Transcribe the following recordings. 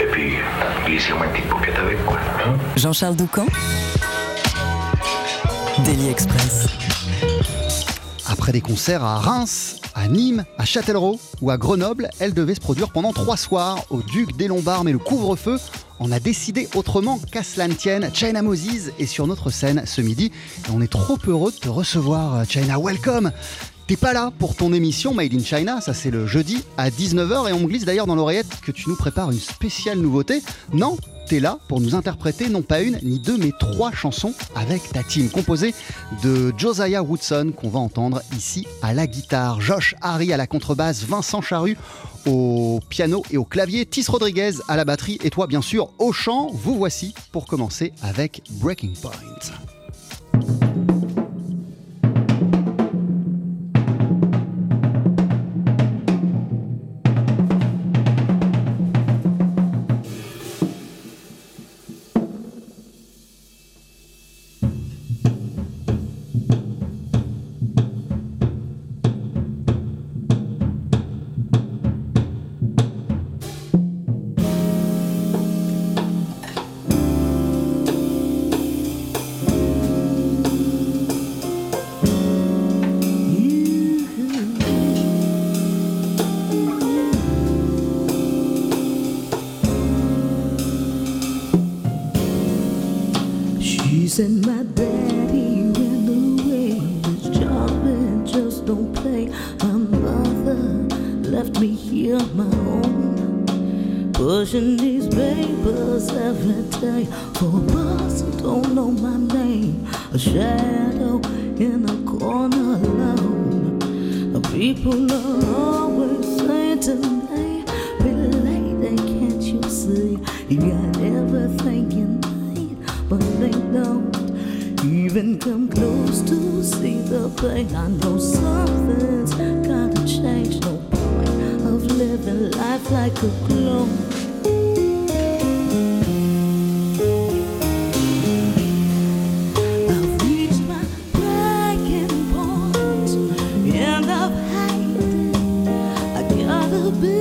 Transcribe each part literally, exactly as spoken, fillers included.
Et puis, glissez-moi une petite paupiette avec, quoi. Hein? Jean-Charles Doucan. Daily Express. Après des concerts à Reims, à Nîmes, à Châtellereault ou à Grenoble, elle devait se produire pendant trois soirs au Duc des Lombards. Mais le couvre-feu en a décidé autrement. Qu'à cela ne tienne, China Moses est sur notre scène ce midi. Et on est trop heureux de te recevoir, China. Welcome. T'es pas là pour ton émission Made in China, ça c'est le jeudi à dix-neuf heures. Et on me glisse d'ailleurs dans l'oreillette que tu nous prépares une spéciale nouveauté. Non, t'es là pour nous interpréter non pas une, ni deux, mais trois chansons avec ta team, composée de Josiah Woodson, qu'on va entendre ici à la guitare, Josh Hari à la contrebasse, Vincent Charrue au piano et au clavier, Tys Rodriguez à la batterie et toi bien sûr au chant. Vous voici pour commencer avec Breaking Point. In my bed, he ran away. This jumping just don't play. My mother left me here on my own, pushing these papers every day for a boss who don't know my name. A shadow in a corner alone. The people are always saying to me, "Related, can't you see? You got everything in mind, but they don't even come close to see the pain." I know something's gotta change. No point of living life like a clone. I've reached my breaking point and I've hiding. I gotta be.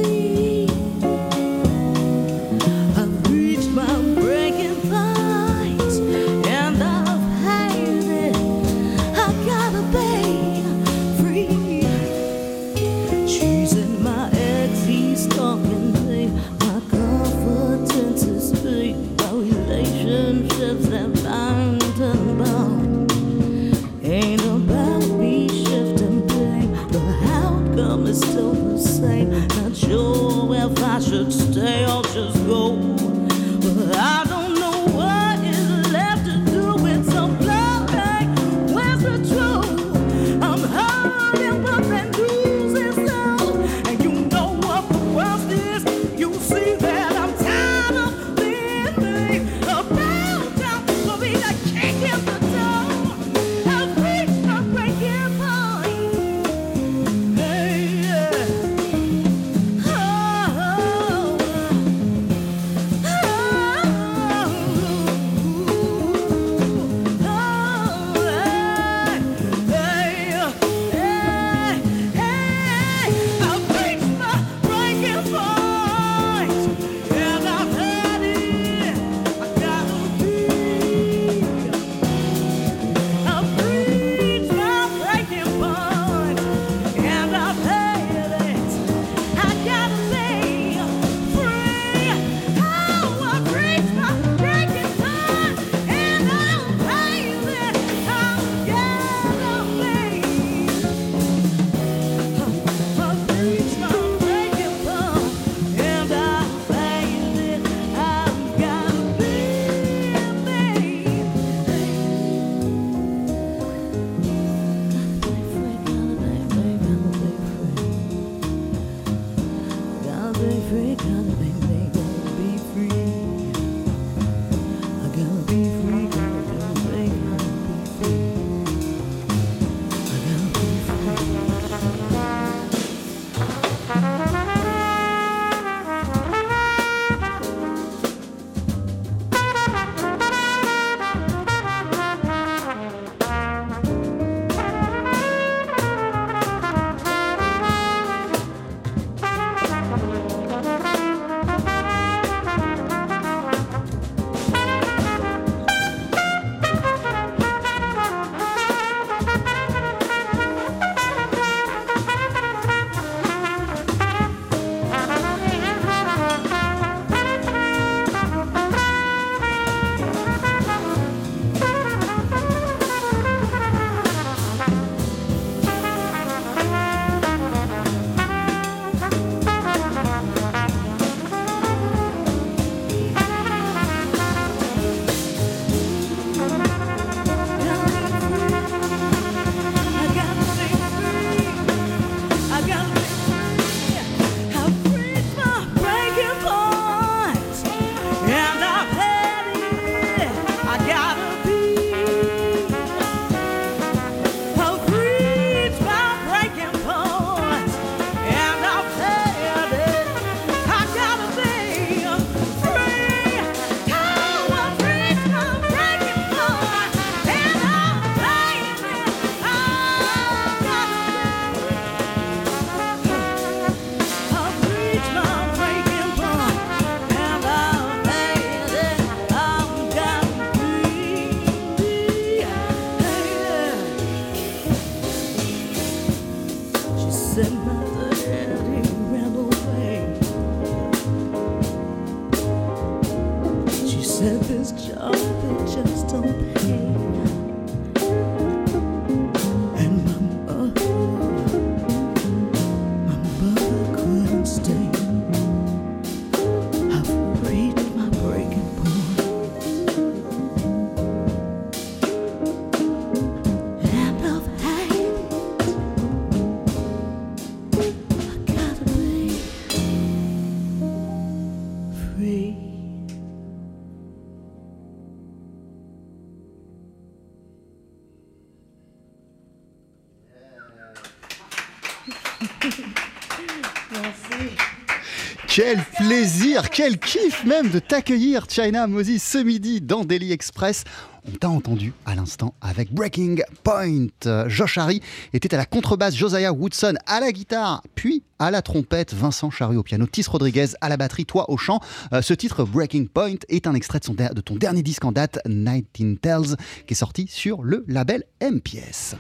Quel plaisir, quel kiff même de t'accueillir, China Moses, ce midi dans Daily Express. On t'a entendu à l'instant avec Breaking Point. Josh Hari était à la contrebasse, Josiah Woodson à la guitare, puis à la trompette, Vincent Charrue au piano, Tys Rodriguez à la batterie, toi au chant. Euh, ce titre, Breaking Point, est un extrait de, son de, de ton dernier disque en date, Nighttales, qui est sorti sur le label M P S.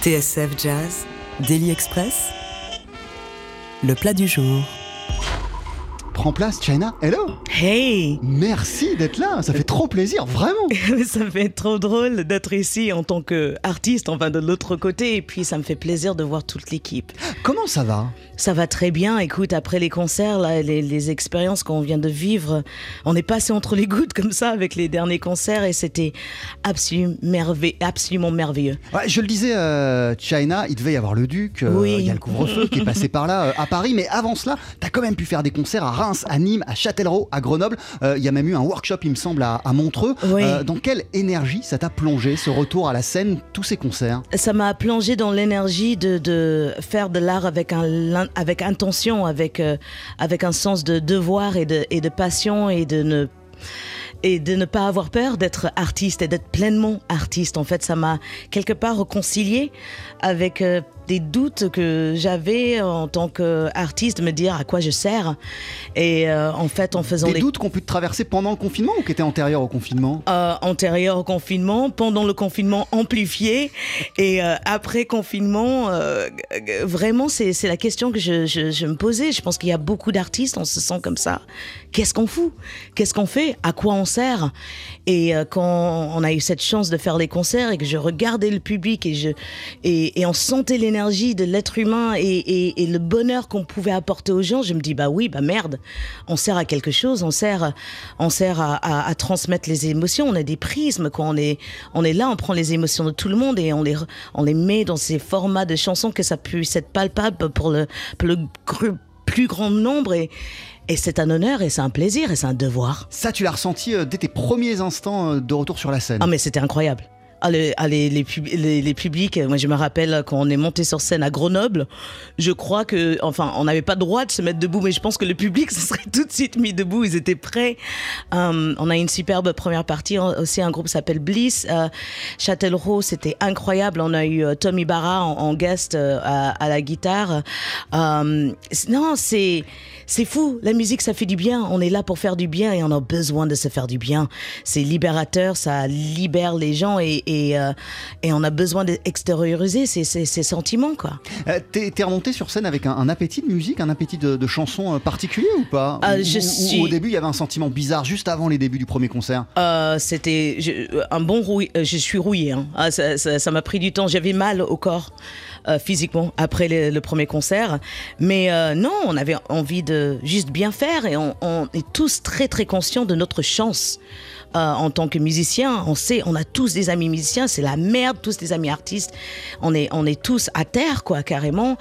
T S F Jazz, Daily Express, le plat du jour. Prends place, China. Hello. Hey. Merci d'être là. Ça fait trop plaisir, vraiment. Ça fait trop drôle d'être ici en tant qu'artiste, enfin de l'autre côté. Et puis, ça me fait plaisir de voir toute l'équipe. Comment ça va? Ça va très bien. Écoute, après les concerts, là, les, les expériences qu'on vient de vivre, on est passé entre les gouttes comme ça avec les derniers concerts et c'était absolument, merveille, absolument merveilleux. Ouais, je le disais, euh, China, il devait y avoir le Duc. Euh, oui. Il y a le couvre-feu qui est passé par là euh, à Paris. Mais avant cela, tu as quand même pu faire des concerts à Reims, à Nîmes, à Châtellereault, à Grenoble. Il euh, y a même eu un workshop, il me semble, à, à Montreux. Oui. Euh, dans quelle énergie ça t'a plongé, ce retour à la scène, tous ces concerts? Ça m'a plongé dans l'énergie de, de faire de l'art avec, un, avec intention, avec, euh, avec un sens de devoir et de, et de passion et de ne pas... et de ne pas avoir peur d'être artiste et d'être pleinement artiste. En fait, ça m'a quelque part réconcilié avec euh, des doutes que j'avais en tant qu'artiste, me dire à quoi je sers. Et euh, en fait, en faisant des les... doutes qu'on peut traverser pendant le confinement ou qui étaient antérieurs au confinement? euh, Antérieurs au confinement, pendant le confinement amplifié et euh, après confinement. Euh, vraiment, c'est, c'est la question que je, je, je me posais. Je pense qu'il y a beaucoup d'artistes, on se sent comme ça. Qu'est-ce qu'on fout? Qu'est-ce qu'on fait? À quoi on sert? Et euh, quand on a eu cette chance de faire des concerts et que je regardais le public et, je, et, et on sentait l'énergie de l'être humain et, et, et le bonheur qu'on pouvait apporter aux gens, je me dis bah oui, bah merde, on sert à quelque chose, on sert, on sert à, à, à transmettre les émotions, on a des prismes, quoi. On est, on est là, on prend les émotions de tout le monde et on les, on les met dans ces formats de chansons que ça puisse être palpable pour le, pour le groupe plus grand nombre et, et c'est un honneur et c'est un plaisir et c'est un devoir. Ça, tu l'as ressenti dès tes premiers instants de retour sur la scène? Ah mais c'était incroyable. Ah, les, les, les, les publics, moi je me rappelle quand on est monté sur scène à Grenoble, je crois que, enfin on n'avait pas le droit de se mettre debout, mais je pense que le public se serait tout de suite mis debout, ils étaient prêts. Euh, on a une superbe première partie, aussi un groupe s'appelle Bliss, euh, Châtellereault, c'était incroyable, on a eu Tommy Barra en, en guest euh, à, à la guitare. Euh, non, c'est, c'est fou, la musique ça fait du bien, on est là pour faire du bien et on a besoin de se faire du bien. C'est libérateur, ça libère les gens et, et Et, euh, et on a besoin d'extérioriser ces, ces, ces sentiments, quoi. Euh, t'es, t'es remontée sur scène avec un, un appétit de musique, un appétit de, de chansons particulier ou pas? euh, ou, je ou, suis... ou au début, il y avait un sentiment bizarre juste avant les débuts du premier concert? euh, C'était je, un bon rouillé. Je suis rouillée. Hein. Ah, ça, ça, ça m'a pris du temps. J'avais mal au corps euh, physiquement après le, le premier concert. Mais euh, non, on avait envie de juste bien faire et on, on est tous très très conscients de notre chance. Euh, en tant que musicien, on sait, on a tous des amis musiciens, c'est la merde, tous des amis artistes, on est, on est tous à terre, quoi, carrément.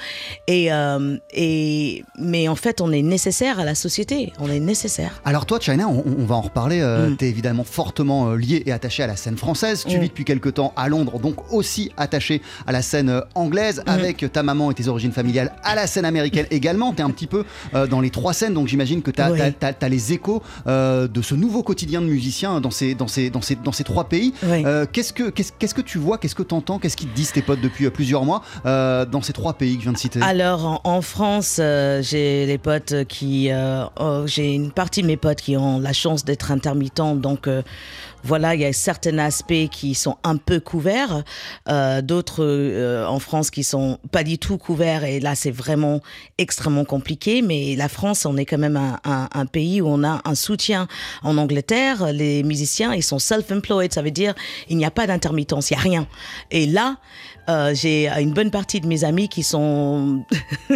Et, euh, et, mais en fait, on est nécessaire à la société, on est nécessaire. Alors toi, China, on, on va en reparler, euh, mm. t'es évidemment fortement euh, liée et attachée à la scène française, tu mm. vis depuis quelques temps à Londres, donc aussi attachée à la scène euh, anglaise, mm. avec ta maman et tes origines familiales à la scène américaine également, t'es un petit peu euh, dans les trois scènes, donc j'imagine que t'as, oui. t'as, t'as, t'as les échos euh, de ce nouveau quotidien de musicien dans ces, dans ces, dans ces, dans ces trois pays. Oui. Euh, qu'est-ce, que, qu'est-ce, qu'est-ce que tu vois, qu'est-ce que tu entends, qu'est-ce qu'ils te disent tes potes depuis plusieurs mois euh, dans ces trois pays que je viens de citer? Alors en, en France, euh, j'ai les potes qui... Euh, oh, j'ai une partie de mes potes qui ont la chance d'être intermittents, donc euh, voilà, il y a certains aspects qui sont un peu couverts, euh, d'autres euh, en France qui sont pas du tout couverts et là c'est vraiment extrêmement compliqué, mais la France, on est quand même un, un, un pays où on a un soutien. En Angleterre, les musiciens, ils sont self-employed, ça veut dire il n'y a pas d'intermittence, il n'y a rien. Et là, euh, j'ai une bonne partie de mes amis qui sont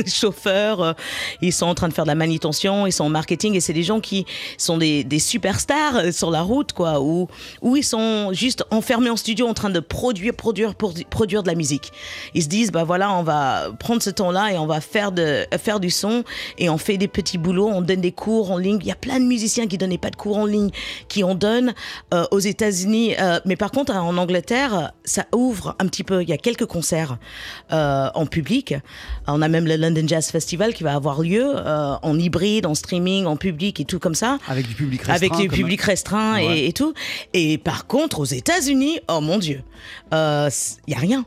chauffeurs, euh, ils sont en train de faire de la manutention, ils sont en marketing et c'est des gens qui sont des, des superstars sur la route, quoi, où où ils sont juste enfermés en studio en train de produire, produire, produ- produire de la musique. Ils se disent, bah voilà, on va prendre ce temps-là et on va faire, de, faire du son et on fait des petits boulots, on donne des cours en ligne. Il y a plein de musiciens qui ne donnaient pas de cours en ligne, qui en donnent euh, aux États-Unis. Euh, mais par contre, en Angleterre, ça ouvre un petit peu. Il y a quelques concerts euh, en public. On a même le London Jazz Festival qui va avoir lieu euh, en hybride, en streaming, en public et tout comme ça. Avec du public restreint. Avec du public restreint et, ouais. et tout. Et par contre, aux États-Unis, oh mon Dieu, il euh, n'y a rien.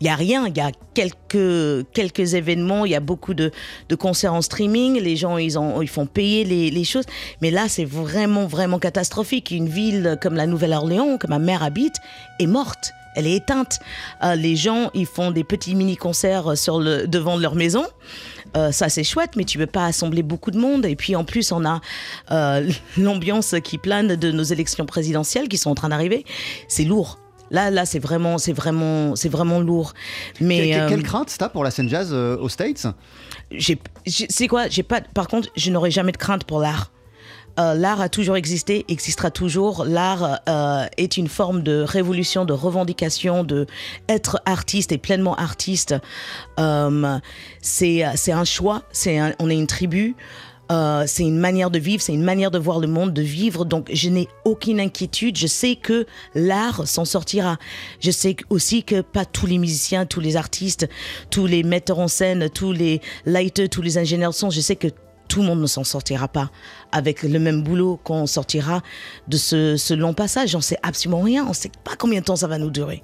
Il n'y a rien, il y a quelques, quelques événements, il y a beaucoup de, de concerts en streaming, les gens ils, ont, ils font payer les, les choses. Mais là c'est vraiment, vraiment catastrophique. Une ville comme la Nouvelle-Orléans, que ma mère habite, est morte, elle est éteinte. Euh, les gens ils font des petits mini-concerts sur le, devant leur maison. Euh, ça c'est chouette, mais tu peux pas assembler beaucoup de monde. Et puis en plus on a euh, l'ambiance qui plane de nos élections présidentielles qui sont en train d'arriver. C'est lourd. Là, là, c'est vraiment, c'est vraiment, c'est vraiment lourd. Mais quelle, quelle euh, crainte t'as pour la scène jazz euh, aux States ? J'ai, j'ai, c'est quoi ? J'ai pas. Par contre, je n'aurai jamais de crainte pour l'art. Euh, l'art a toujours existé, existera toujours. L'art euh, est une forme de révolution, de revendication, de être artiste et pleinement artiste. Euh, c'est, c'est un choix. C'est, un, on est une tribu. Euh, c'est une manière de vivre, c'est une manière de voir le monde, de vivre. Donc, je n'ai aucune inquiétude. Je sais que l'art s'en sortira. Je sais aussi que pas tous les musiciens, tous les artistes, tous les metteurs en scène, tous les lighters, tous les ingénieurs de son, je sais que tout le monde ne s'en sortira pas avec le même boulot quand on sortira de ce, ce long passage. On ne sait absolument rien. On ne sait pas combien de temps ça va nous durer.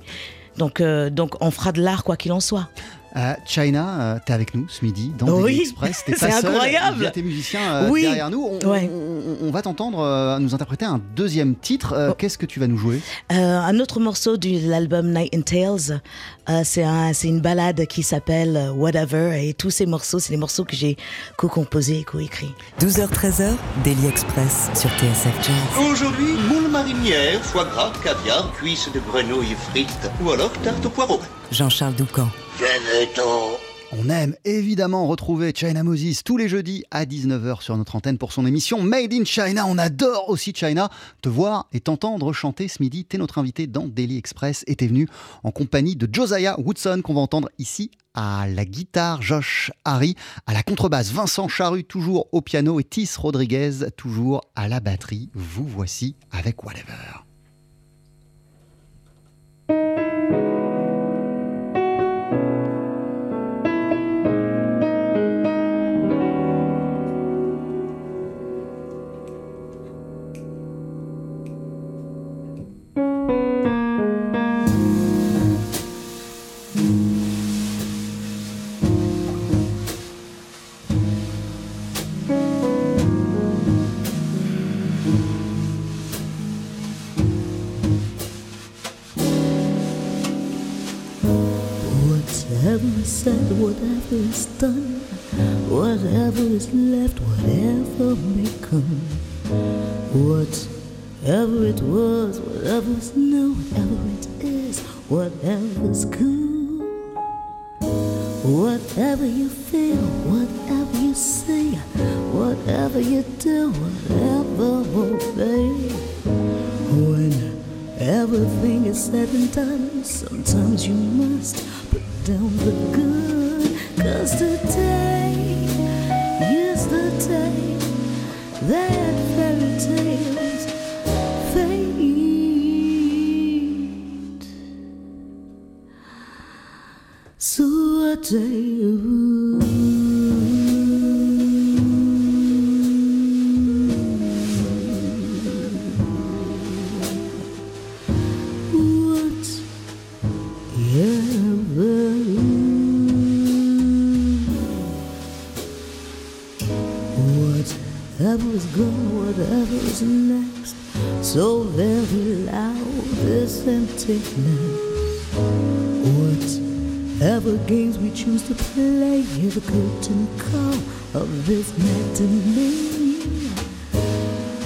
Donc, euh, donc on fera de l'art quoi qu'il en soit. Euh, China, euh, t'es avec nous ce midi dans oui, Daily Express, t'es pas seule, il y a tes musiciens euh, oui. derrière nous, on, ouais. on, on va t'entendre euh, nous interpréter un deuxième titre, euh, oh. qu'est-ce que tu vas nous jouer ? euh, Un autre morceau de l'album Nighttales, euh, c'est, un, c'est une ballade qui s'appelle Whatever et tous ces morceaux, c'est des morceaux que j'ai co-composés et co-écrits. douze heures treize heures, Daily Express sur T S F Jazz. Aujourd'hui, moule marinière, foie gras, caviar, cuisses de grenouille frites ou alors tarte au poireau. Jean-Charles Doucan. On aime évidemment retrouver China Moses tous les jeudis à dix-neuf heures sur notre antenne pour son émission Made in China. On adore aussi China, te voir et t'entendre chanter ce midi. T'es notre invité dans Daily Express et t'es venu en compagnie de Josiah Woodson qu'on va entendre ici à la guitare, Josh Hari à la contrebasse, Vincent Charrue toujours au piano et Tys Rodriguez toujours à la batterie. Vous voici avec Whatever. Whatever is said, whatever is done, whatever is left, whatever may come, whatever it was, whatever is now, whatever it is, whatever is come, whatever you feel, whatever you say, whatever you do, whatever will be. When everything is said and done, sometimes you must down the good, 'cause today is the day that fairy tales fade. So a day games we choose to play, hear the curtain call of this matinee.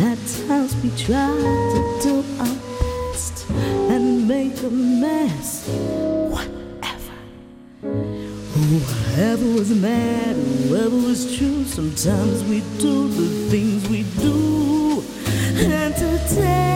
At times we try to do our best and make a mess. Whatever, whoever was mad, whoever was true, sometimes we do the things we do. And today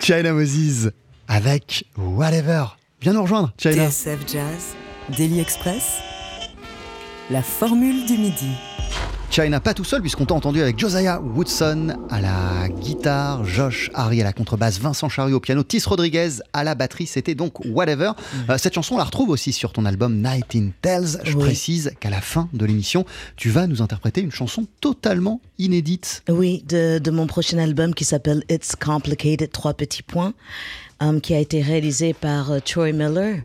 China Moses avec Whatever. Viens nous rejoindre, China. T S F Jazz, Daily Express, la formule du midi. China, pas tout seul, puisqu'on t'a entendu avec Josiah Woodson à la guitare, Josh Hari à la contrebasse, Vincent Charrue au piano, Tys Rodriguez à la batterie. C'était donc Whatever. Mm-hmm. Euh, cette chanson, on la retrouve aussi sur ton album Nighttales. Je oui. précise qu'à la fin de l'émission, tu vas nous interpréter une chanson totalement inédite. Oui, de, de mon prochain album qui s'appelle It's Complicated, trois petits points, um, qui a été réalisé par euh, Troy Miller.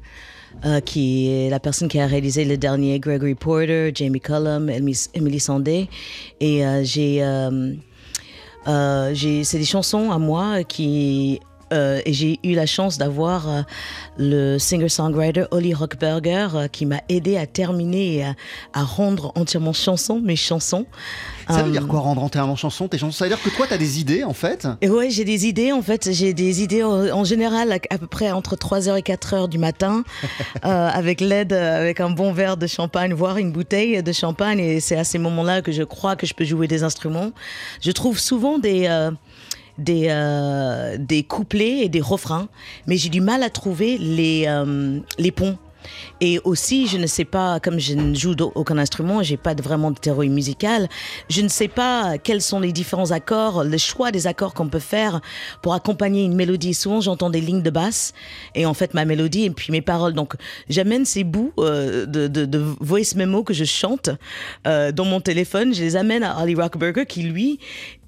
Euh, qui est la personne qui a réalisé le dernier Gregory Porter, Jamie Cullum, Emily Sandé. Et euh, j'ai, euh, euh, j'ai, c'est des chansons à moi qui, euh, et j'ai eu la chance d'avoir euh, le singer-songwriter Oli Rockberger euh, qui m'a aidé à terminer et à, à rendre entièrement chanson mes chansons. Ça veut dire quoi, rendre entièrement chanson tes chansons? Ça veut dire que toi, t'as des idées, en fait? Oui, j'ai des idées, en fait. J'ai des idées, en général, à, à peu près entre trois heures et quatre heures du matin, euh, avec l'aide, avec un bon verre de champagne, voire une bouteille de champagne. Et c'est à ces moments-là que je crois que je peux jouer des instruments. Je trouve souvent des... Euh, Des, euh, des couplets et des refrains, mais j'ai du mal à trouver les, euh, les ponts. Et aussi, je ne sais pas, comme je ne joue aucun instrument, je n'ai pas vraiment de théorie musicale, je ne sais pas quels sont les différents accords, le choix des accords qu'on peut faire pour accompagner une mélodie. Souvent, j'entends des lignes de basse et en fait ma mélodie et puis mes paroles. Donc, j'amène ces bouts euh, de, de, de voice memo que je chante euh, dans mon téléphone, je les amène à Oli Rockberger qui, lui,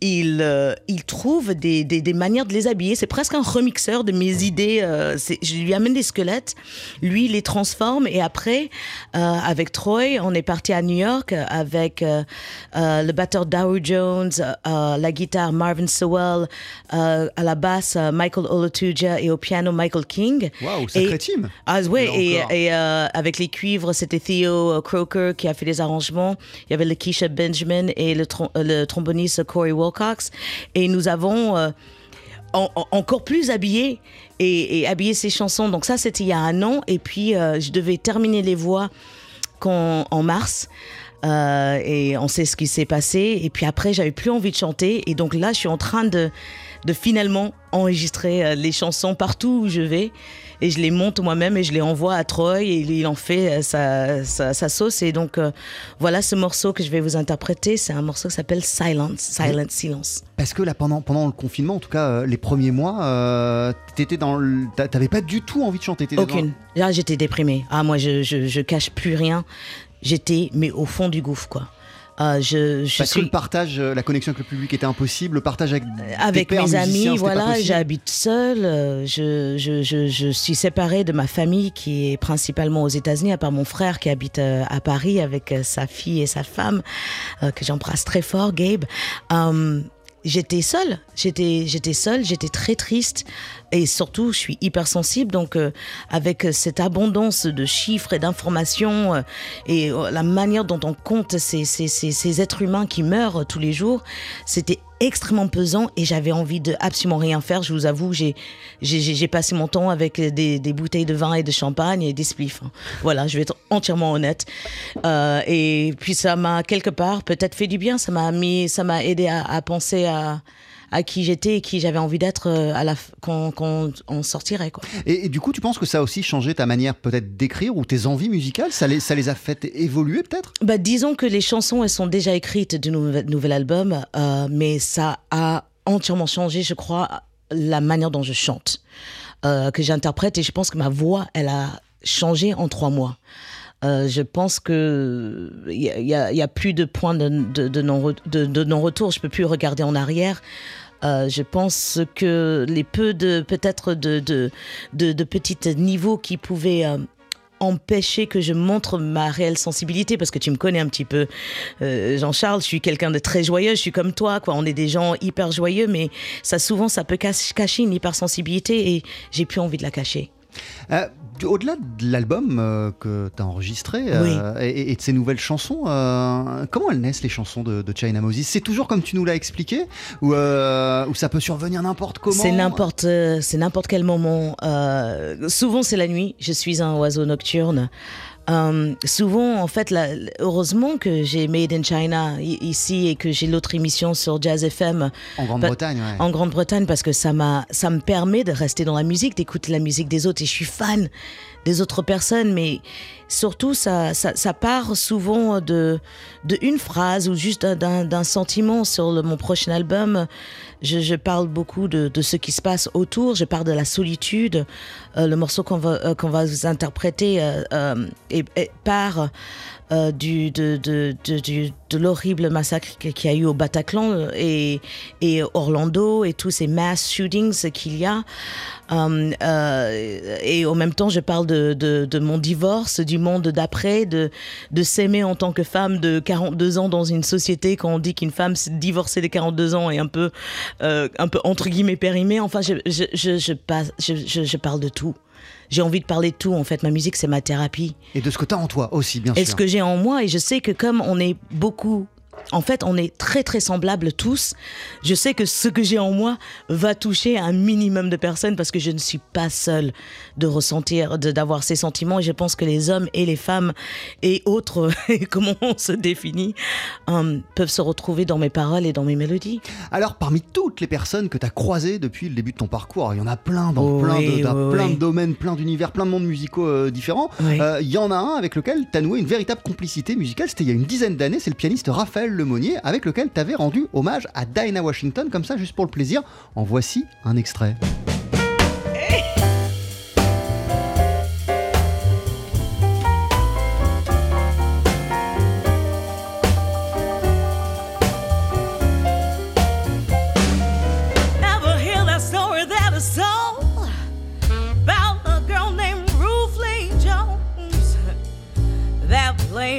il, euh, il trouve des, des, des manières de les habiller. C'est presque un remixeur de mes idées. Euh, c'est, je lui amène des squelettes, lui, il les transforme. Et après, euh, avec Troy, on est parti à New York avec euh, euh, le batteur Daryl Jones, euh, la guitare Marvin Sewell, euh, à la basse euh, Michael Olatuja et au piano Michael King. Waouh, sacré et, team. Ah oui, et, et euh, avec les cuivres, c'était Theo Croker qui a fait les arrangements. Il y avait Lakeisha Benjamin et le, trom- le tromboniste Corey Wolfe. Et nous avons euh, en, en, encore plus habillés. Et, et habiller ses chansons. Donc ça, c'était il y a un an. Et puis, euh, je devais terminer les voix quand, en mars. Euh, et on sait ce qui s'est passé. Et puis après, j'avais plus envie de chanter. Et donc là, je suis en train de, de finalement enregistrer les chansons partout où je vais. Et je les monte moi-même et je les envoie à Troy. Et il en fait sa, sa, sa sauce. Et donc, euh, voilà ce morceau que je vais vous interpréter. C'est un morceau qui s'appelle Silence. Silence, oui. Silence. Parce que là, pendant, pendant le confinement, en tout cas, euh, les premiers mois, euh, t'étais dans le... t'avais pas du tout envie de chanter. T'étais Aucune. Dans... Là, j'étais déprimée. Ah, moi, je, je, je cache plus rien. J'étais, mais au fond du gouffre, quoi. Euh, je, je Parce suis... que le partage, la connexion avec le public était impossible, le partage avec, avec mes amis, voilà, j'habite seule, je, je, je, je suis séparée de ma famille qui est principalement aux États-Unis, à part mon frère qui habite à Paris avec sa fille et sa femme, euh, que j'embrasse très fort, Gabe. Euh, J'étais seule, j'étais, j'étais seule, j'étais très triste et surtout je suis hypersensible, donc euh, avec cette abondance de chiffres et d'informations euh, et euh, la manière dont on compte ces, ces, ces, ces êtres humains qui meurent tous les jours, c'était extrêmement pesant et j'avais envie de absolument rien faire. Je vous avoue, j'ai, j'ai, j'ai passé mon temps avec des, des bouteilles de vin et de champagne et des spliffs. Voilà, je vais être entièrement honnête. Euh, et puis ça m'a quelque part peut-être fait du bien. Ça m'a mis, ça m'a aidé à, à penser à, à qui j'étais et qui j'avais envie d'être à la quand, quand on sortirait, quoi. Et, et du coup, tu penses que ça a aussi changé ta manière peut-être d'écrire ou tes envies musicales? Ça les, ça les a fait évoluer peut-être? Bah, disons que les chansons, elles sont déjà écrites du nou- nouvel album, euh, mais ça a entièrement changé, je crois, la manière dont je chante, euh, que j'interprète, et je pense que ma voix, elle a changé en trois mois. Euh, je pense que il y, y, y a plus de points de, de, de, non, de, de non-retour. Je peux plus regarder en arrière. Euh, je pense que les peu de peut-être de de, de, de petits niveaux qui pouvaient euh, empêcher que je montre ma réelle sensibilité, parce que tu me connais un petit peu, euh, Jean-Charles, je suis quelqu'un de très joyeux, je suis comme toi, quoi. On est des gens hyper joyeux, mais ça souvent ça peut cacher une hypersensibilité et j'ai plus envie de la cacher. Euh, au-delà de l'album euh, que tu as enregistré euh, oui. et, et de ces nouvelles chansons, euh, comment elles naissent les chansons de, de China Moses? C'est toujours comme tu nous l'as expliqué, ou euh, ça peut survenir n'importe comment? C'est n'importe, euh, c'est n'importe quel moment. Euh, souvent c'est la nuit, je suis un oiseau nocturne. Euh, souvent, en fait, là, heureusement que j'ai Made in China ici et que j'ai l'autre émission sur Jazz F M en Grande-Bretagne, pa- ouais. en Grande-Bretagne, parce que ça m'a, ça me permet de rester dans la musique, d'écouter la musique des autres, et je suis fan des autres personnes, mais surtout ça, ça, ça part souvent de, de une phrase ou juste d'un, d'un sentiment. Sur le, mon prochain album, je, je parle beaucoup de, de ce qui se passe autour, je parle de la solitude. Euh, le morceau qu'on va, euh, qu'on va vous interpréter euh, euh, et, et part euh, du, de, de, de, de, de l'horrible massacre qu'il y a eu au Bataclan et, et Orlando et tous ces mass shootings qu'il y a. Euh, euh, et en même temps, je parle de De, de, de mon divorce, du monde d'après, de, de s'aimer en tant que femme de quarante-deux ans dans une société quand on dit qu'une femme divorcée de quarante-deux ans est un peu, euh, un peu entre guillemets périmée. Enfin, je, je, je, je, passe, je, je, je parle de tout. J'ai envie de parler de tout, en fait. Ma musique, c'est ma thérapie. Et de ce que t'as en toi aussi, bien sûr. Et ce que j'ai en moi. Et je sais que comme on est beaucoup... En fait, on est très très semblables tous. Je sais que ce que j'ai en moi va toucher un minimum de personnes, parce que je ne suis pas seule de ressentir, de, d'avoir ces sentiments. Et je pense que les hommes et les femmes et autres, comment on se définit, euh, peuvent se retrouver dans mes paroles et dans mes mélodies. Alors, parmi toutes les personnes que tu as croisées depuis le début de ton parcours, il y en a plein dans oh plein, oui, de, oh plein oui. de domaines, plein d'univers, plein de mondes musicaux euh, différents. Il oui. euh, y en a un avec lequel tu as noué une véritable complicité musicale. C'était il y a une dizaine d'années, c'est le pianiste Raphaël Lemonnier, avec lequel tu avais rendu hommage à Dinah Washington, comme ça, juste pour le plaisir. En voici un extrait.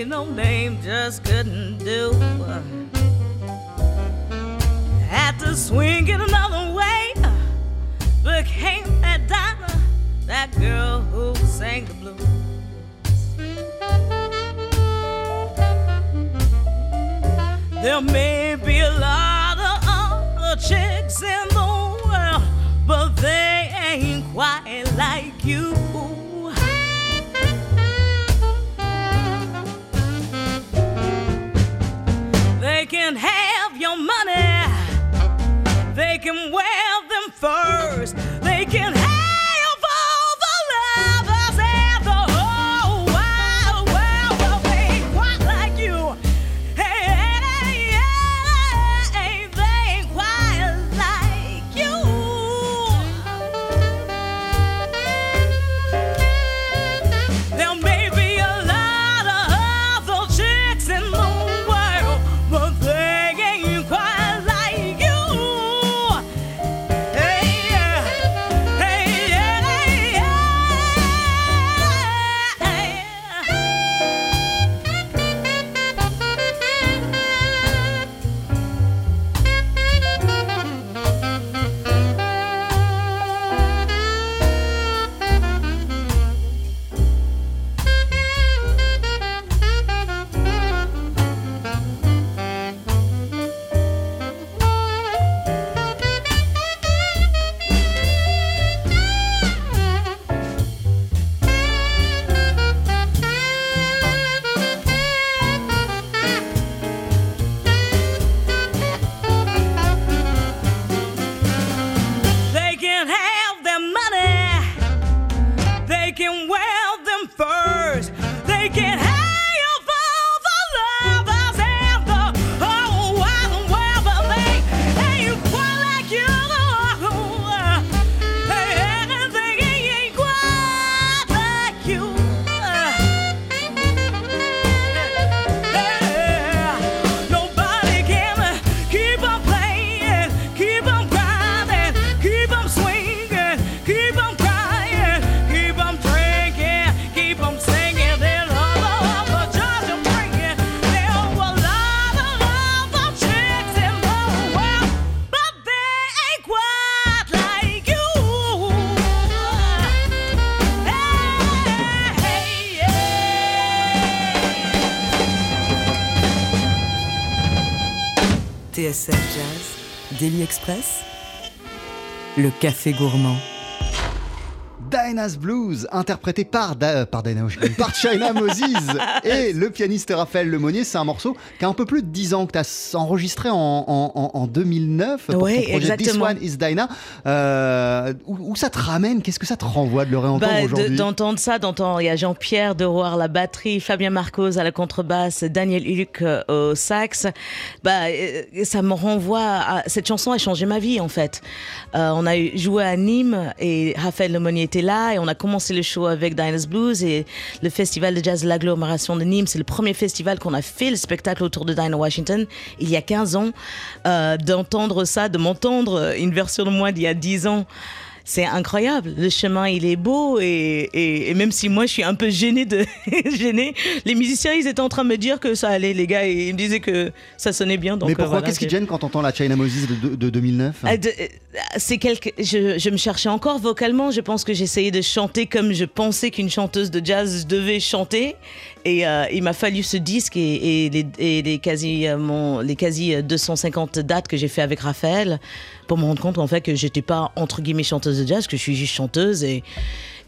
No name just couldn't do. Had to swing it another way. Became that Dinah, that girl who sang the blues. There may be a lot of other chicks in the world, but they ain't quite like you. They can have your money, they can wear them furs, they can have all the lovers and the whole wild world, but they ain't quite like you. Hey, hey, hey, hey, they ain't quite like you. T S F Jazz, Daily Express, le café gourmand. Dinah's Blues, interprété par, da, par, Dinah Washington, par China Moses et le pianiste Raphaël Lemonnier. C'est un morceau qui a un peu plus de dix ans, que tu as enregistré en, en, en deux mille neuf pour oui, ton projet exactement. This One is Dinah. Euh, où, où ça te ramène? Qu'est-ce que ça te renvoie de le réentendre bah, aujourd'hui de, D'entendre ça, d'entendre, il y a Jean-Pierre de Roar à la batterie, Fabien Marcos à la contrebasse, Daniel Hulk au sax. Bah, ça me renvoie à... Cette chanson a changé ma vie en fait. Euh, on a joué à Nîmes et Raphaël Lemonnier était là et on a commencé le show avec Dinah's Blues et le festival de jazz de l'agglomération de Nîmes, c'est le premier festival qu'on a fait le spectacle autour de Dinah Washington il y a quinze ans, euh, d'entendre ça, de m'entendre une version de moi d'il y a dix ans, c'est incroyable, le chemin il est beau et, et, et même si moi je suis un peu gênée, de gênée, les musiciens ils étaient en train de me dire que ça allait les gars et ils me disaient que ça sonnait bien. Donc, mais pourquoi, euh, voilà, qu'est-ce qui te gêne quand t'entends la China Moses de, de, de deux mille neuf? euh, de, C'est quelque... je, je me cherchais encore vocalement. Je pense que j'essayais de chanter comme je pensais qu'une chanteuse de jazz devait chanter. Et euh, il m'a fallu ce disque et, et, les, et les, quasi, euh, mon, les quasi deux cent cinquante dates que j'ai fait avec Raphaël pour me rendre compte en fait, que je n'étais pas entre guillemets chanteuse de jazz, que je suis juste chanteuse et...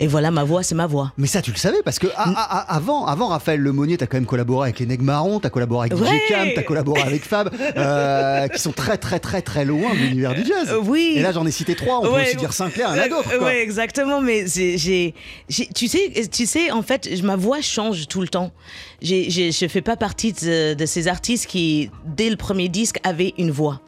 Et voilà, ma voix, c'est ma voix. Mais ça, tu le savais, parce que a, a, a, avant, avant Raphaël Lemonnier, t'as quand même collaboré avec les Nègres Marrons, t'as collaboré avec ouais. D J Cam, t'as collaboré avec Fab, euh, qui sont très, très, très, très loin de l'univers du jazz. Oui. Et là, j'en ai cité trois, on ouais. peut aussi dire Sinclair, et d'autres. Oui, exactement, mais j'ai, j'ai, j'ai, tu sais, tu sais, en fait, ma voix change tout le temps. J'ai, j'ai, je fais pas partie de, de ces artistes qui, dès le premier disque, avaient une voix.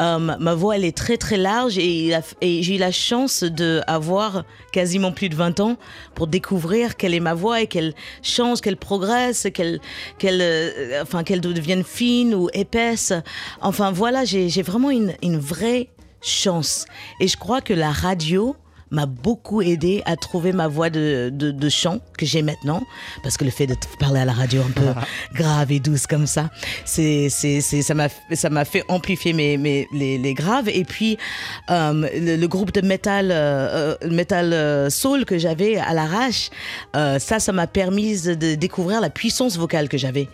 Euh, ma voix, elle est très, très large et, et j'ai eu la chance d'avoir quasiment plus de vingt ans pour découvrir quelle est ma voix et qu'elle change, qu'elle progresse, qu'elle, qu'elle, euh, enfin, qu'elle devienne fine ou épaisse. Enfin, voilà, j'ai, j'ai vraiment une, une vraie chance. Et je crois que la radio m'a beaucoup aidé à trouver ma voix de, de, de chant que j'ai maintenant, parce que le fait de parler à la radio un peu grave et douce comme ça, c'est, c'est, c'est, ça, m'a, ça m'a fait amplifier mes, mes, les, les graves. Et puis euh, le, le groupe de metal, euh, metal soul que j'avais à l'arrache, euh, ça, ça m'a permis de découvrir la puissance vocale que j'avais,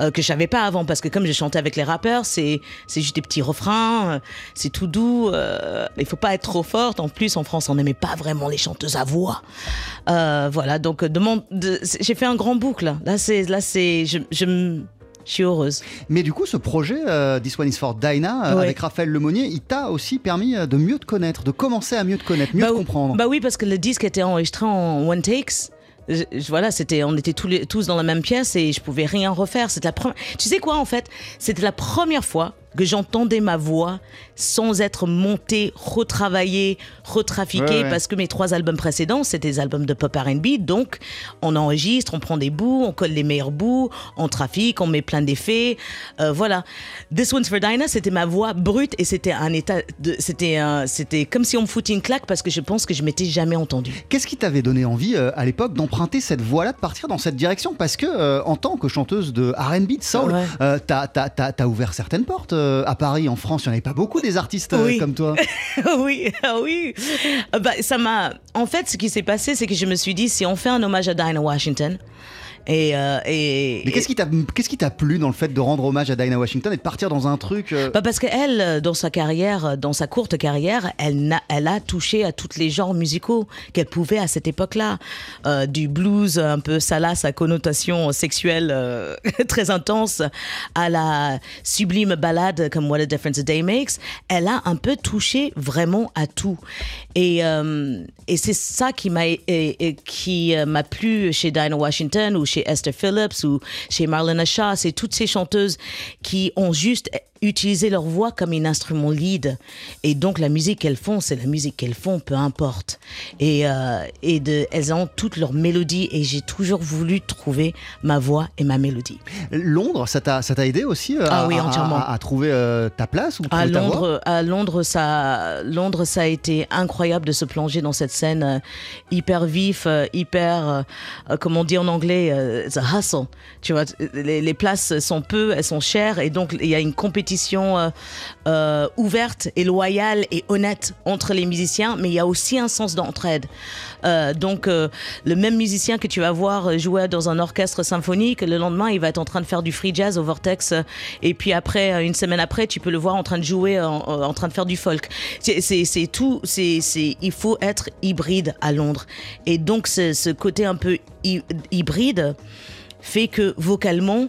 euh, que je savais pas avant, parce que comme je chantais avec les rappeurs, c'est, c'est juste des petits refrains, c'est tout doux, euh, il faut pas être trop forte. En plus en France on aimait pas vraiment les chanteuses à voix, euh, voilà. Donc de mon, de, j'ai fait un grand boucle là. Là c'est, là c'est, je, je, je suis heureuse. Mais du coup, ce projet, euh, This One is for Dinah, euh, ouais. avec Raphaël Lemonnier, il t'a aussi permis de mieux te connaître, de commencer à mieux te connaître, mieux bah, te comprendre. Bah oui, parce que le disque était enregistré en one takes. Je, je, voilà, c'était, on était tous, les, tous dans la même pièce et je pouvais rien refaire. C'était la première. Tu sais quoi en fait, c'était la première fois que j'entendais ma voix sans être montée, retravaillée, retrafiquée, ouais, ouais. parce que mes trois albums précédents, c'était des albums de pop R and B, donc on enregistre, on prend des bouts, on colle les meilleurs bouts, on trafique, on met plein d'effets, euh, voilà. This One's for Dinah, c'était ma voix brute et c'était un état de, c'était, un, c'était comme si on me foutait une claque parce que je pense que je m'étais jamais entendue. Qu'est-ce qui t'avait donné envie euh, à l'époque d'emprunter cette voix-là, de partir dans cette direction? Parce que euh, en tant que chanteuse de R and B, de soul, ouais. euh, t'as, t'as, t'as, t'as ouvert certaines portes. À Paris, en France, il n'y en avait pas beaucoup des artistes oui. comme toi. oui, oui. Bah, ça m'a... En fait, ce qui s'est passé, c'est que je me suis dit, si on fait un hommage à Dinah Washington... Et, euh, et, mais qu'est-ce qui, t'a, qu'est-ce qui t'a plu dans le fait de rendre hommage à Dinah Washington et de partir dans un truc euh... bah parce qu'elle, dans sa carrière, dans sa courte carrière, elle, elle a touché à tous les genres musicaux qu'elle pouvait à cette époque-là, euh, du blues un peu salace à connotation sexuelle euh, très intense à la sublime ballade comme What a Difference a Day Makes. Elle a un peu touché vraiment à tout et, euh, et c'est ça qui m'a, et, et, qui m'a plu chez Dinah Washington ou chez Esther Phillips ou chez Marlena Shaw, c'est toutes ces chanteuses qui ont juste utilisé leur voix comme un instrument lead. Et donc la musique qu'elles font, c'est la musique qu'elles font, peu importe. Et, euh, et de, elles ont toutes leurs mélodies et j'ai toujours voulu trouver ma voix et ma mélodie. Londres, ça t'a, ça t'a aidé aussi à, ah oui, entièrement. à, à, à trouver euh, ta place ou à Londres, ta voix à Londres, ça, Londres, ça a été incroyable de se plonger dans cette scène euh, hyper vif, euh, hyper, euh, comme on dit en anglais, euh, the hustle. Tu vois, les, les places sont peu, elles sont chères et donc il y a une compétition compétition euh, euh, ouverte et loyale et honnête entre les musiciens, mais il y a aussi un sens d'entraide. Euh, donc euh, le même musicien que tu vas voir jouer dans un orchestre symphonique, le lendemain il va être en train de faire du free jazz au Vortex, et puis après, une semaine après, tu peux le voir en train de jouer, en, en train de faire du folk. C'est, c'est, c'est tout, c'est, c'est, il faut être hybride à Londres. Et donc ce, ce côté un peu hy- hybride fait que vocalement,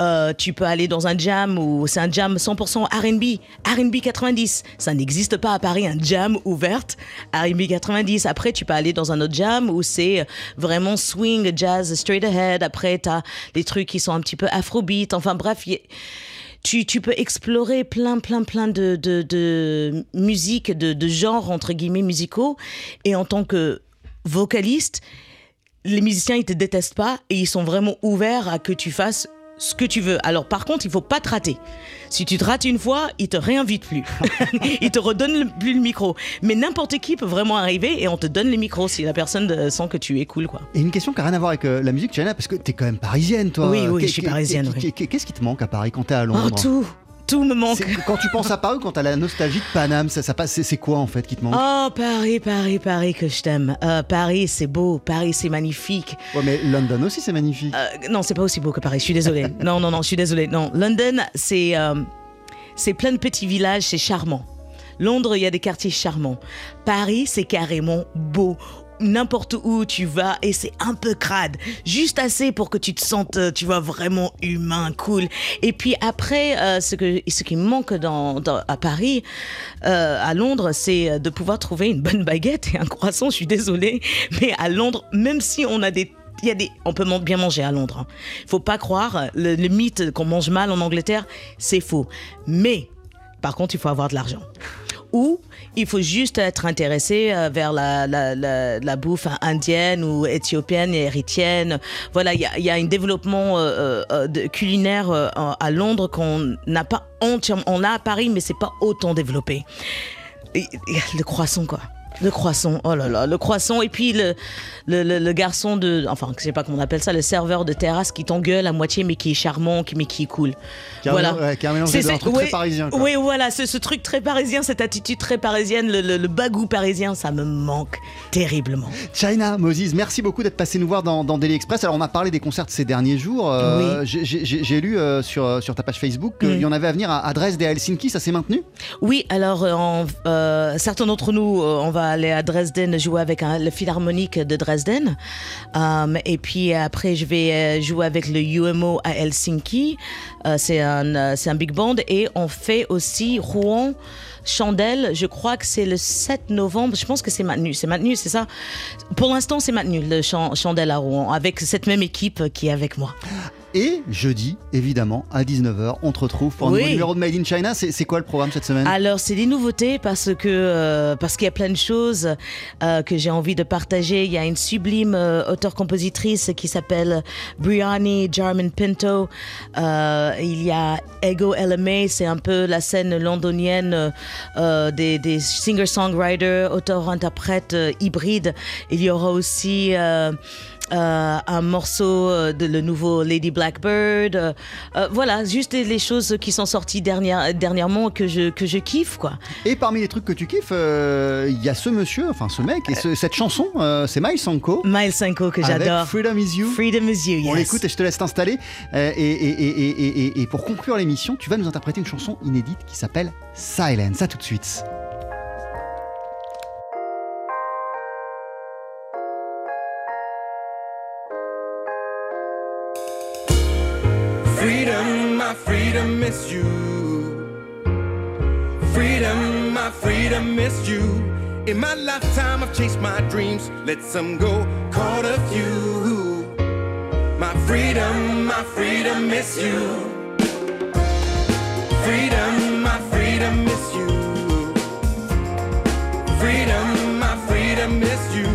Euh, tu peux aller dans un jam où c'est un jam cent pour cent R and B, R and B quatre-vingt-dix. Ça n'existe pas à Paris, un jam ouverte R and B quatre-vingt-dix. Après, tu peux aller dans un autre jam où c'est vraiment swing, jazz, straight ahead. Après, tu as des trucs qui sont un petit peu afrobeat. Enfin bref, y... tu, tu peux explorer plein, plein, plein de, de, de musiques, de, de genres, entre guillemets, musicaux. Et en tant que vocaliste, les musiciens, ils te détestent pas et ils sont vraiment ouverts à que tu fasses ce que tu veux. Alors par contre, il faut pas te rater. Si tu te rates une fois, ils te réinvitent plus. Ils te redonnent le, plus le micro. Mais n'importe qui peut vraiment arriver et on te donne les micros si la personne sent que tu es cool, quoi. Et une question qui n'a rien à voir avec euh, la musique, China, parce que t'es quand même parisienne, toi. Oui, oui, qu'est, je suis parisienne. Qu'est, oui. Qu'est-ce qui te manque à Paris quand t'es à Londres? Oh, tout. Tout me manque. C'est, quand tu penses à Paris, quand t'as la nostalgie de Paname, ça, ça passe. C'est, c'est quoi en fait qui te manque? Oh Paris, Paris, Paris que je t'aime. Euh, Paris, c'est beau. Paris, c'est magnifique. Ouais, mais London aussi, c'est magnifique. Euh, non, c'est pas aussi beau que Paris. Je suis désolée. non, non, non, je suis désolée. Non, London, c'est euh, c'est plein de petits villages, c'est charmant. Londres, il y a des quartiers charmants. Paris, c'est carrément beau. N'importe où tu vas et c'est un peu crade, juste assez pour que tu te sentes, tu vois, vraiment humain, cool. Et puis après, euh, ce que ce qui me manque dans, dans à Paris, euh, à Londres, c'est de pouvoir trouver une bonne baguette et un croissant. Je suis désolée, mais à Londres, même si on a des Il y a des, on peut bien manger à Londres, il faut pas croire le, le mythe qu'on mange mal en Angleterre, c'est faux. Mais par contre, il faut avoir de l'argent. Ou il faut juste être intéressé vers la, la, la, la bouffe indienne ou éthiopienne et érythréenne. Voilà, il y a, y a un développement euh, euh, de, culinaire euh, à Londres qu'on n'a pas entièrement. On l'a à Paris, mais c'est pas autant développé. Et, et le croissant, quoi. Le croissant, oh là là, le croissant. Et puis le, le, le, le garçon de... Enfin, je ne sais pas comment on appelle ça, le serveur de terrasse qui t'engueule à moitié, mais qui est charmant, mais qui est cool. Qui a voilà. Ouais, qui a mélangé un truc, ouais, très parisien, quoi. Oui, voilà, ce, ce truc très parisien, cette attitude très parisienne, le, le, le bagou parisien, ça me manque terriblement. China Moses, merci beaucoup d'être passé nous voir dans, dans Daily Express. Alors, on a parlé des concerts ces derniers jours. Euh, oui. j'ai, j'ai, j'ai lu euh, sur, sur ta page Facebook qu'il mmh. y en avait à venir à Dresde et à Helsinki, ça s'est maintenu? Oui, alors, en, euh, certains d'entre nous, euh, on va aller à Dresden jouer avec hein, le Philharmonique de Dresden. Um, et puis après, je vais jouer avec le U M O à Helsinki. Uh, c'est, un, uh, c'est un big band. Et on fait aussi Rouen, Chandelle. Je crois que c'est le sept novembre. Je pense que c'est maintenu. C'est maintenu, c'est ça? Pour l'instant, c'est maintenu, le ch- Chandelle à Rouen, avec cette même équipe qui est avec moi. Et jeudi, évidemment, à dix-neuf heures, on te retrouve pour un oui. nouveau numéro de Made in China. C'est, c'est quoi le programme cette semaine? Alors, c'est des nouveautés parce, que, euh, parce qu'il y a plein de choses euh, que j'ai envie de partager. Il y a une sublime euh, auteure-compositrice qui s'appelle Briani Jarman Pinto. Euh, il y a Ego L M A, c'est un peu la scène londonienne euh, des, des singer-songwriters, auteurs-interprètes euh, hybrides. Il y aura aussi... Euh, Euh, un morceau euh, de le nouveau Lady Blackbird, euh, euh, voilà, juste les, les choses qui sont sorties dernière, dernièrement que je que je kiffe, quoi. Et parmi les trucs que tu kiffes, il euh, y a ce monsieur, enfin ce mec et ce, cette chanson, euh, c'est Myles Sanko. Myles Sanko que avec j'adore. Freedom is you. Freedom is you. Yes. On l'écoute et je te laisse t'installer. Euh, et, et, et, et, et, et pour conclure l'émission, tu vas nous interpréter une chanson inédite qui s'appelle Silence. À tout de suite. Freedom, my freedom is you. Freedom, my freedom is you. In my lifetime I've chased my dreams, let some go, caught a few. My freedom, my freedom is you. Freedom, my freedom is you. Freedom, my freedom is you.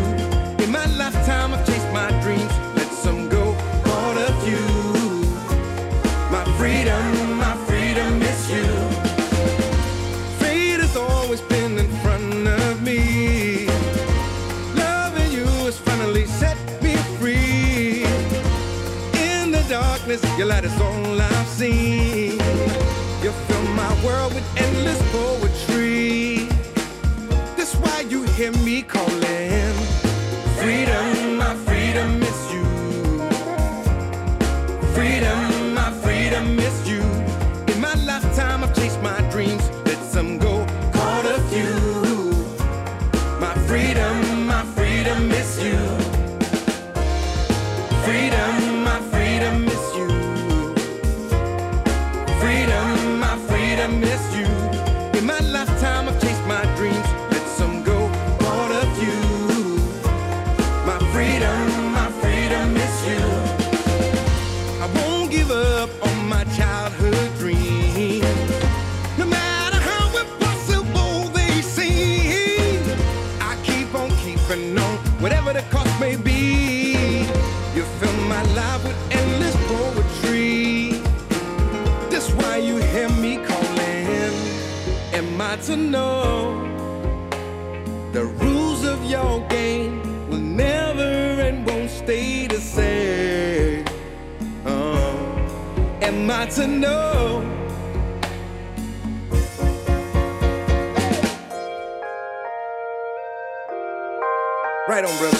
In my lifetime I've chased my dreams, let some go, caught a few. Freedom, my freedom is you. Fate has always been in front of me. Loving you has finally set me free. In the darkness, your light is all I've seen. You fill my am I to know? The rules of your game will never and won't stay the same. Uh, am I to know? Right on, brother.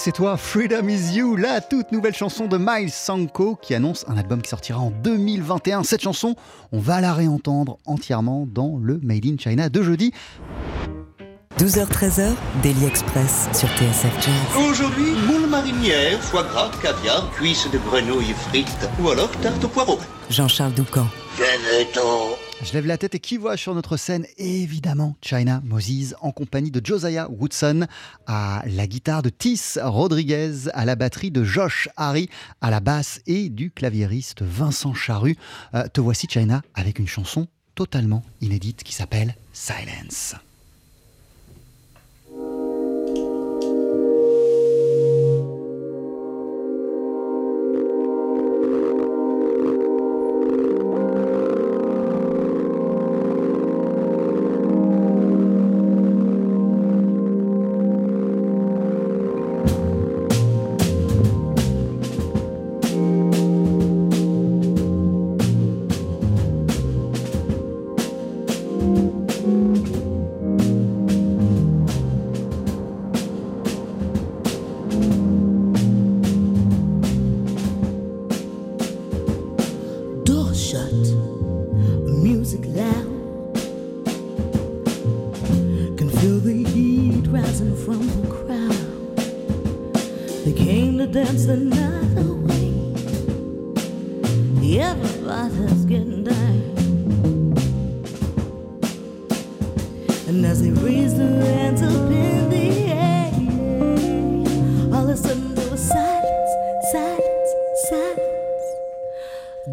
C'est toi, Freedom is You, la toute nouvelle chanson de Myles Sanko qui annonce un album qui sortira en deux mille vingt et un. Cette chanson, on va la réentendre entièrement dans le Made in China de jeudi. douze heures treize heures, Daily Express sur T S F Jazz. Aujourd'hui, moule marinière, foie gras, caviar, cuisses de grenouille frites ou alors tarte au poireau. Jean-Charles Doucan. Bienvenue. Je lève la tête et qui voit sur notre scène ? Évidemment, China Moses en compagnie de Josiah Woodson à la guitare, de Tys Rodriguez à la batterie, de Josh Hari à la basse et du claviériste Vincent Charrue. Euh, te voici China avec une chanson totalement inédite qui s'appelle « Silence ».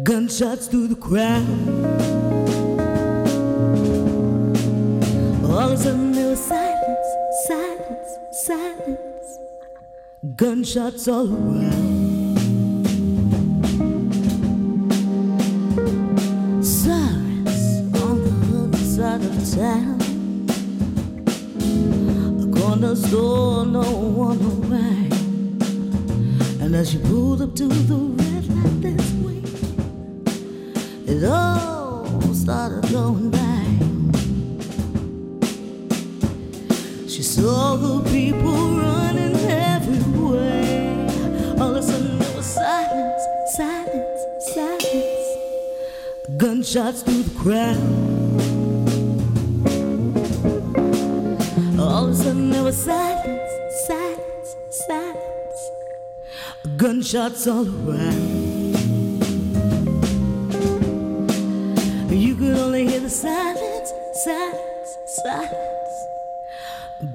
Gunshots through the crowd. All of a sudden there was silence, silence, silence. Gunshots all around. Sirens on the other side of town. A corner store, no one away. And as you pulled up to the red light this way, it all started going by. She saw the people running everywhere. All of a sudden there was silence, silence, silence. Gunshots through the crowd. All of a sudden there was silence, silence, silence. Gunshots all around. You could only hear the silence, silence, silence.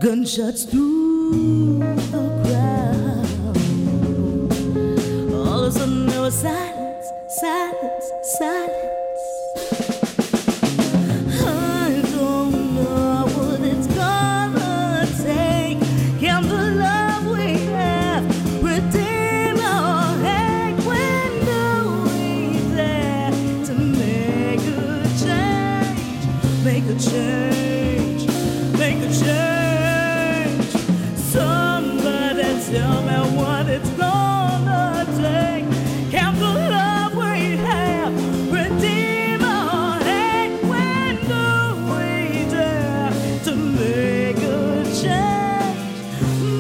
Gunshots through the crowd. All of a sudden there was silence, silence, silence. I don't know what it's called. make a change, make a change. Somebody tell me what it's gonna take. Count the love we have, redeem our hate. When do we dare to make a change,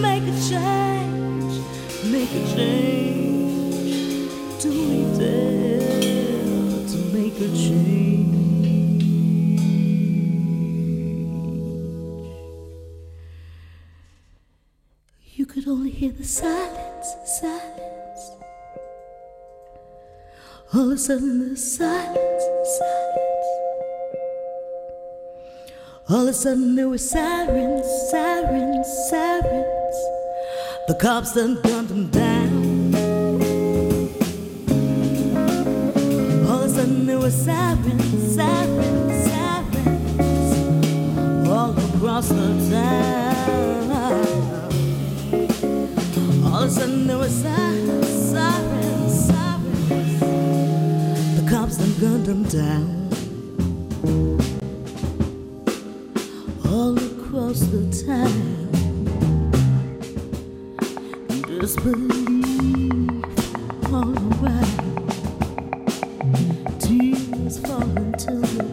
make a change, make a change? Do we dare to make a change? Hear the silence, silence. All of a sudden the silence, silence. All of a sudden there were sirens, sirens, sirens. The cops done gunned them down. All of a sudden there were sirens, sirens, sirens. All across the town. All of a sudden there was sirens, sirens, sirens. The cops done gunned them down. All across the town. Disbelief all around. Tears falling to the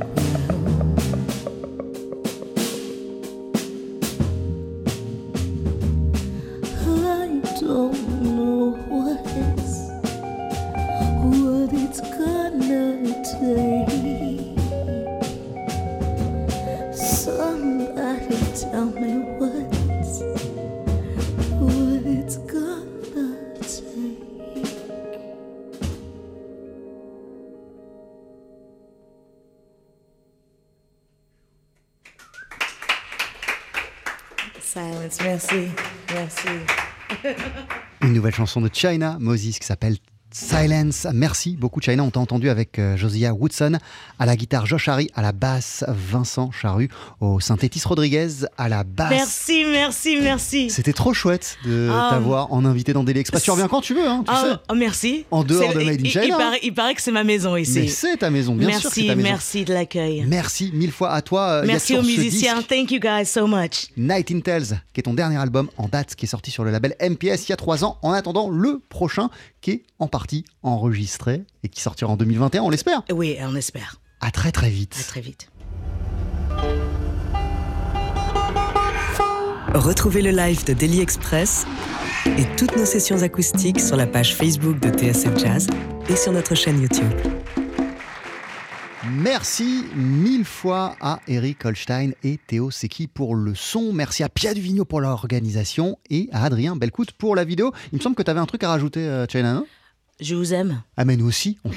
Merci, merci. Une nouvelle chanson de China Moses qui s'appelle Silence. Merci beaucoup China, on t'a entendu avec euh, Josiah Woodson à la guitare, Josh Hari à la basse, Vincent Charrue au synthé, Tys Rodriguez à la basse. Merci, merci, merci. C'était trop chouette de um, t'avoir en invité dans Daily Express. Tu reviens quand tu veux, hein, tu um, sais. Merci. En dehors c'est, de Made in China. Il, il, paraît, il paraît que c'est ma maison ici. Mais c'est ta maison, bien merci, sûr. Merci, merci de l'accueil. Merci mille fois à toi. Merci aux musiciens. Thank you guys so much. Nighttales, qui est ton dernier album en date, qui est sorti sur le label M P S il y a trois ans. En attendant le prochain, qui est en partie enregistré et qui sortira en deux mille vingt et un, on l'espère. Oui, on espère. À très très vite. À très vite. Retrouvez le live de Daily Express et toutes nos sessions acoustiques sur la page Facebook de T S F Jazz et sur notre chaîne YouTube. Merci mille fois à Eric Holstein et Théo Secchi pour le son. Merci à Pia Duvigneau pour l'organisation et à Adrien Belcout pour la vidéo. Il me semble que tu avais un truc à rajouter, China, non ? Je vous aime. Ah mais nous aussi, on t'a